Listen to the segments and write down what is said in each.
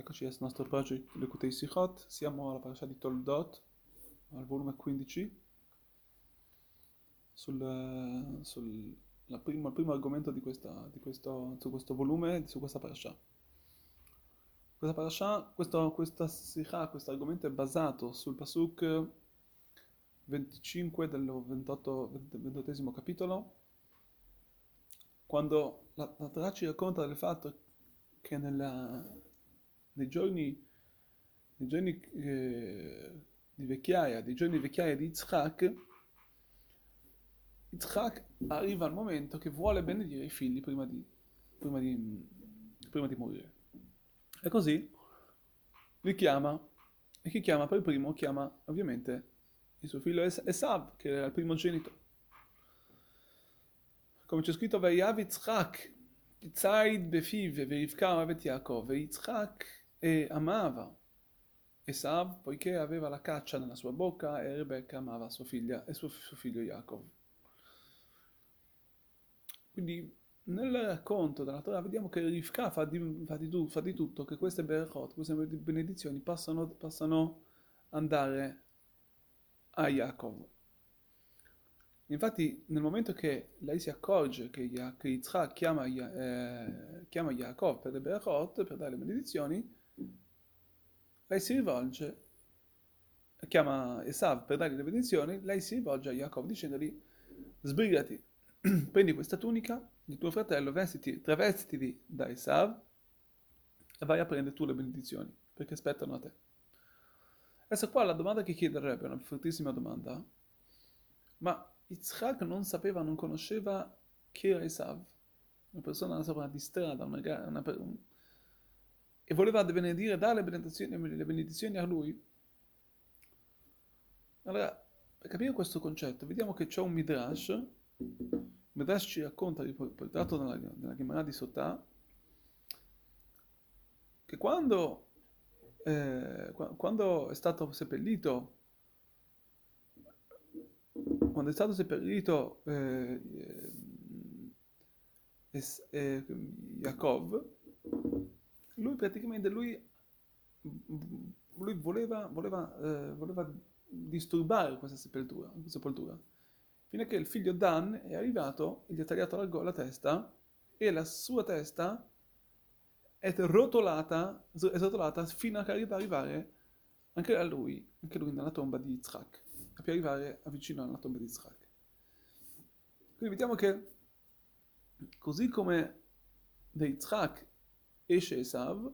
Eccoci al nostro paggio di Likkutei Sichot, siamo alla parasha di Toldot, al volume 15, il primo argomento di questo volume, su questa parasha. Questo argomento è basato sul PASUK 25 del 28 capitolo, quando la Torah ci racconta del fatto che nei giorni di vecchiaia di Yitzchak arriva al momento che vuole benedire i figli prima di morire. E così li chiama, e chi chiama per primo chiama ovviamente il suo figlio Esav, che era il primogenito. Come c'è scritto, Vayav Yitzchak Tzayid befiv Rivka ohevet Yaakov, e Yitzchak amava Esav poiché aveva la caccia nella sua bocca, e Rebecca amava sua figlia e suo figlio Yaakov. Quindi nel racconto della Torah vediamo che Rivka fa di tutto che queste berachot, queste benedizioni possano andare a Yaakov. Infatti nel momento che lei si accorge che Yitzchak chiama Yaakov per le berachot, per dare le benedizioni, lei si rivolge, chiama Esav per dargli le benedizioni, lei si rivolge a Yaakov dicendogli: sbrigati, prendi questa tunica di tuo fratello, travestiti da Esav e vai a prendere tu le benedizioni, perché aspettano a te. Adesso qua la domanda che chiederebbe, una fortissima domanda, ma Yitzchak non conosceva chi era Esav, una persona sopra di strada, e voleva benedire, dare le benedizioni a lui. Allora, per capire questo concetto, vediamo che c'è un Midrash. Il Midrash ci racconta, riportato nella gemara di sotah, che quando è stato seppellito Yaakov, lui voleva disturbare questa sepoltura, fino a che il figlio Dan è arrivato e gli ha tagliato la testa, e la sua testa è rotolata fino a arrivare anche lui nella tomba di Yitzchak, per arrivare vicino alla tomba di Yitzchak. Quindi vediamo che così come da Yitzchak esce Esav,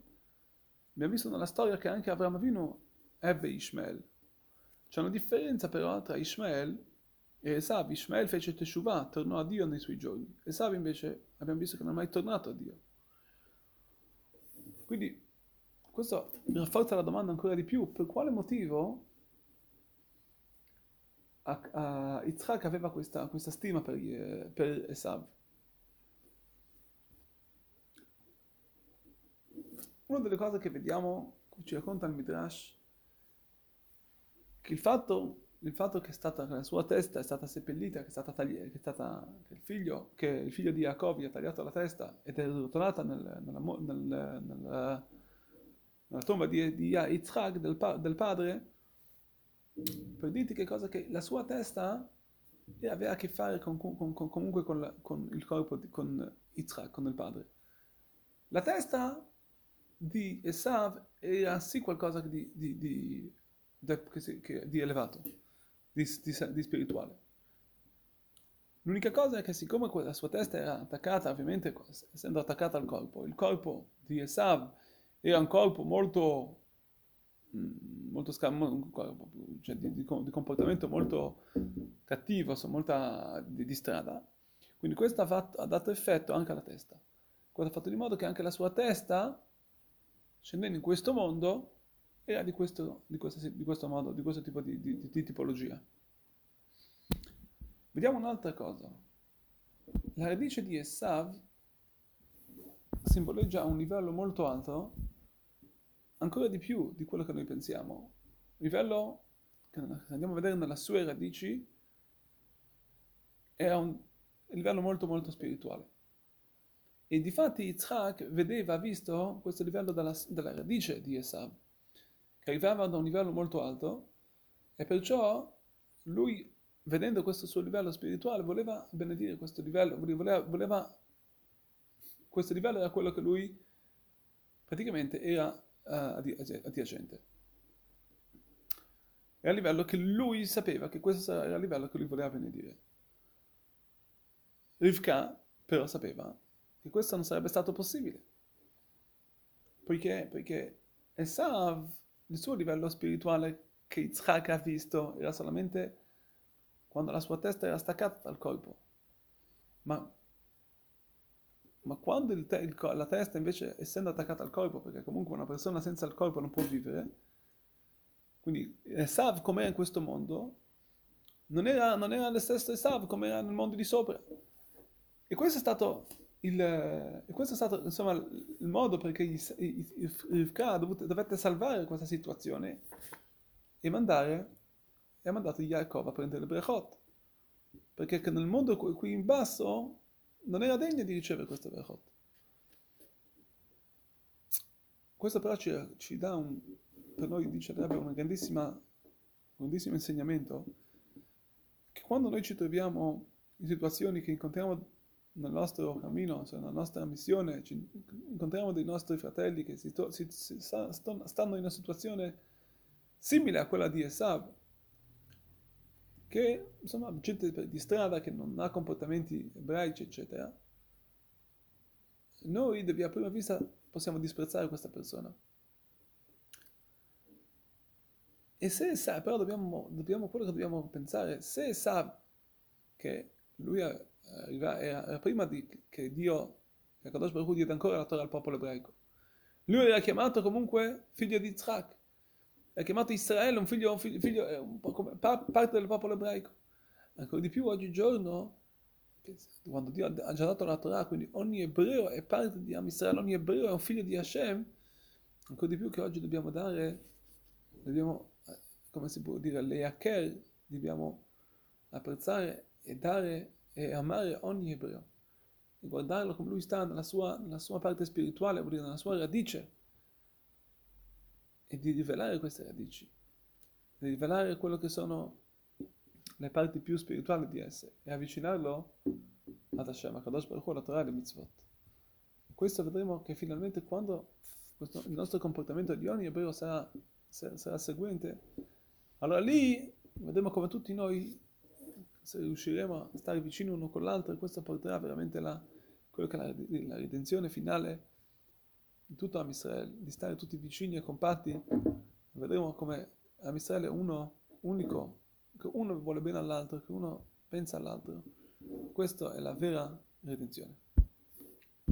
abbiamo visto nella storia che anche Abramavino ebbe Ishmael. C'è una differenza però tra Ishmael e Esav. Ishmael fece teshuva, tornò a Dio nei suoi giorni. Esav invece abbiamo visto che non è mai tornato a Dio. Quindi questo rafforza la domanda ancora di più: per quale motivo Yitzchak aveva questa stima per Esav? Una delle cose che vediamo, ci racconta il Midrash, che il fatto che la sua testa è stata seppellita, che il figlio di Yaakov gli ha tagliato la testa ed è rotolata nella tomba di Yitzchak, del padre, per dirti che la sua testa aveva a che fare con il corpo, con Yitzchak, con il padre. La testa di Esav era sì qualcosa di elevato, di spirituale. L'unica cosa è che, siccome la sua testa era attaccata, ovviamente essendo attaccata al corpo, il corpo di Esav era un corpo molto scarno, cioè di comportamento molto cattivo, molto di strada. Quindi questo ha dato effetto anche alla testa. Questo ha fatto di modo che anche la sua testa, scendendo in questo mondo, era di questo tipo di tipologia. Vediamo un'altra cosa. La radice di Esav simboleggia un livello molto alto, ancora di più di quello che noi pensiamo. Un livello che andiamo a vedere nelle sue radici era un livello molto molto spirituale. E difatti Yitzchak aveva visto questo livello dalla radice di Esav, che arrivava da un livello molto alto, e perciò lui, vedendo questo suo livello spirituale, voleva benedire questo livello, questo livello era quello che lui praticamente era adiacente. Era il livello che lui sapeva, che questo era il livello che lui voleva benedire. Rivka però sapeva che questo non sarebbe stato possibile, perché Esav, il suo livello spirituale che Yitzchak ha visto, era solamente quando la sua testa era staccata dal corpo, ma quando la testa invece, essendo attaccata al corpo, perché comunque una persona senza il corpo non può vivere, quindi Esav com'era in questo mondo non era lo stesso Esav come era nel mondo di sopra, e questo è stato il modo perché Rivka dovette salvare questa situazione e ha mandato Yaakov a prendere le berachot, perché nel mondo qui in basso non era degno di ricevere queste berachot. Questo però ci dà un grandissimo insegnamento, che quando noi ci troviamo in situazioni che incontriamo nel nostro cammino, cioè nella nostra missione, incontriamo dei nostri fratelli che stanno in una situazione simile a quella di Esav, che gente di strada che non ha comportamenti ebraici, eccetera, noi a prima vista possiamo disprezzare questa persona. E se Esav, però quello che dobbiamo pensare, se Esav, che lui era prima che Dio, che Kadosh Baruch Hu diede ancora la Torah al popolo ebraico, lui era chiamato comunque figlio di Yitzchak, è chiamato Israele, un figlio, parte del popolo ebraico. Ancora di più oggigiorno, quando Dio ha già dato la Torah, quindi ogni ebreo è parte di Am Israele, ogni ebreo è un figlio di Hashem, ancora di più che oggi dobbiamo, come si può dire, leiaker, dobbiamo apprezzare e dare e amare ogni ebreo, e guardarlo come lui sta nella sua parte spirituale, vuol dire nella sua radice, e di rivelare queste radici, di rivelare quello che sono le parti più spirituali di esse, e avvicinarlo ad Hashem, a Kadosh Baruch Hu, alla Torah e alle Mitzvot. Questo vedremo che finalmente quando il nostro comportamento di ogni ebreo sarà seguente, allora lì vedremo come tutti noi, se riusciremo a stare vicino uno con l'altro, e questo porterà veramente la redenzione finale di tutto Am Israele, di stare tutti vicini e compatti. Vedremo come Am Israele è uno, unico, che uno vuole bene all'altro, che uno pensa all'altro. Questa è la vera redenzione.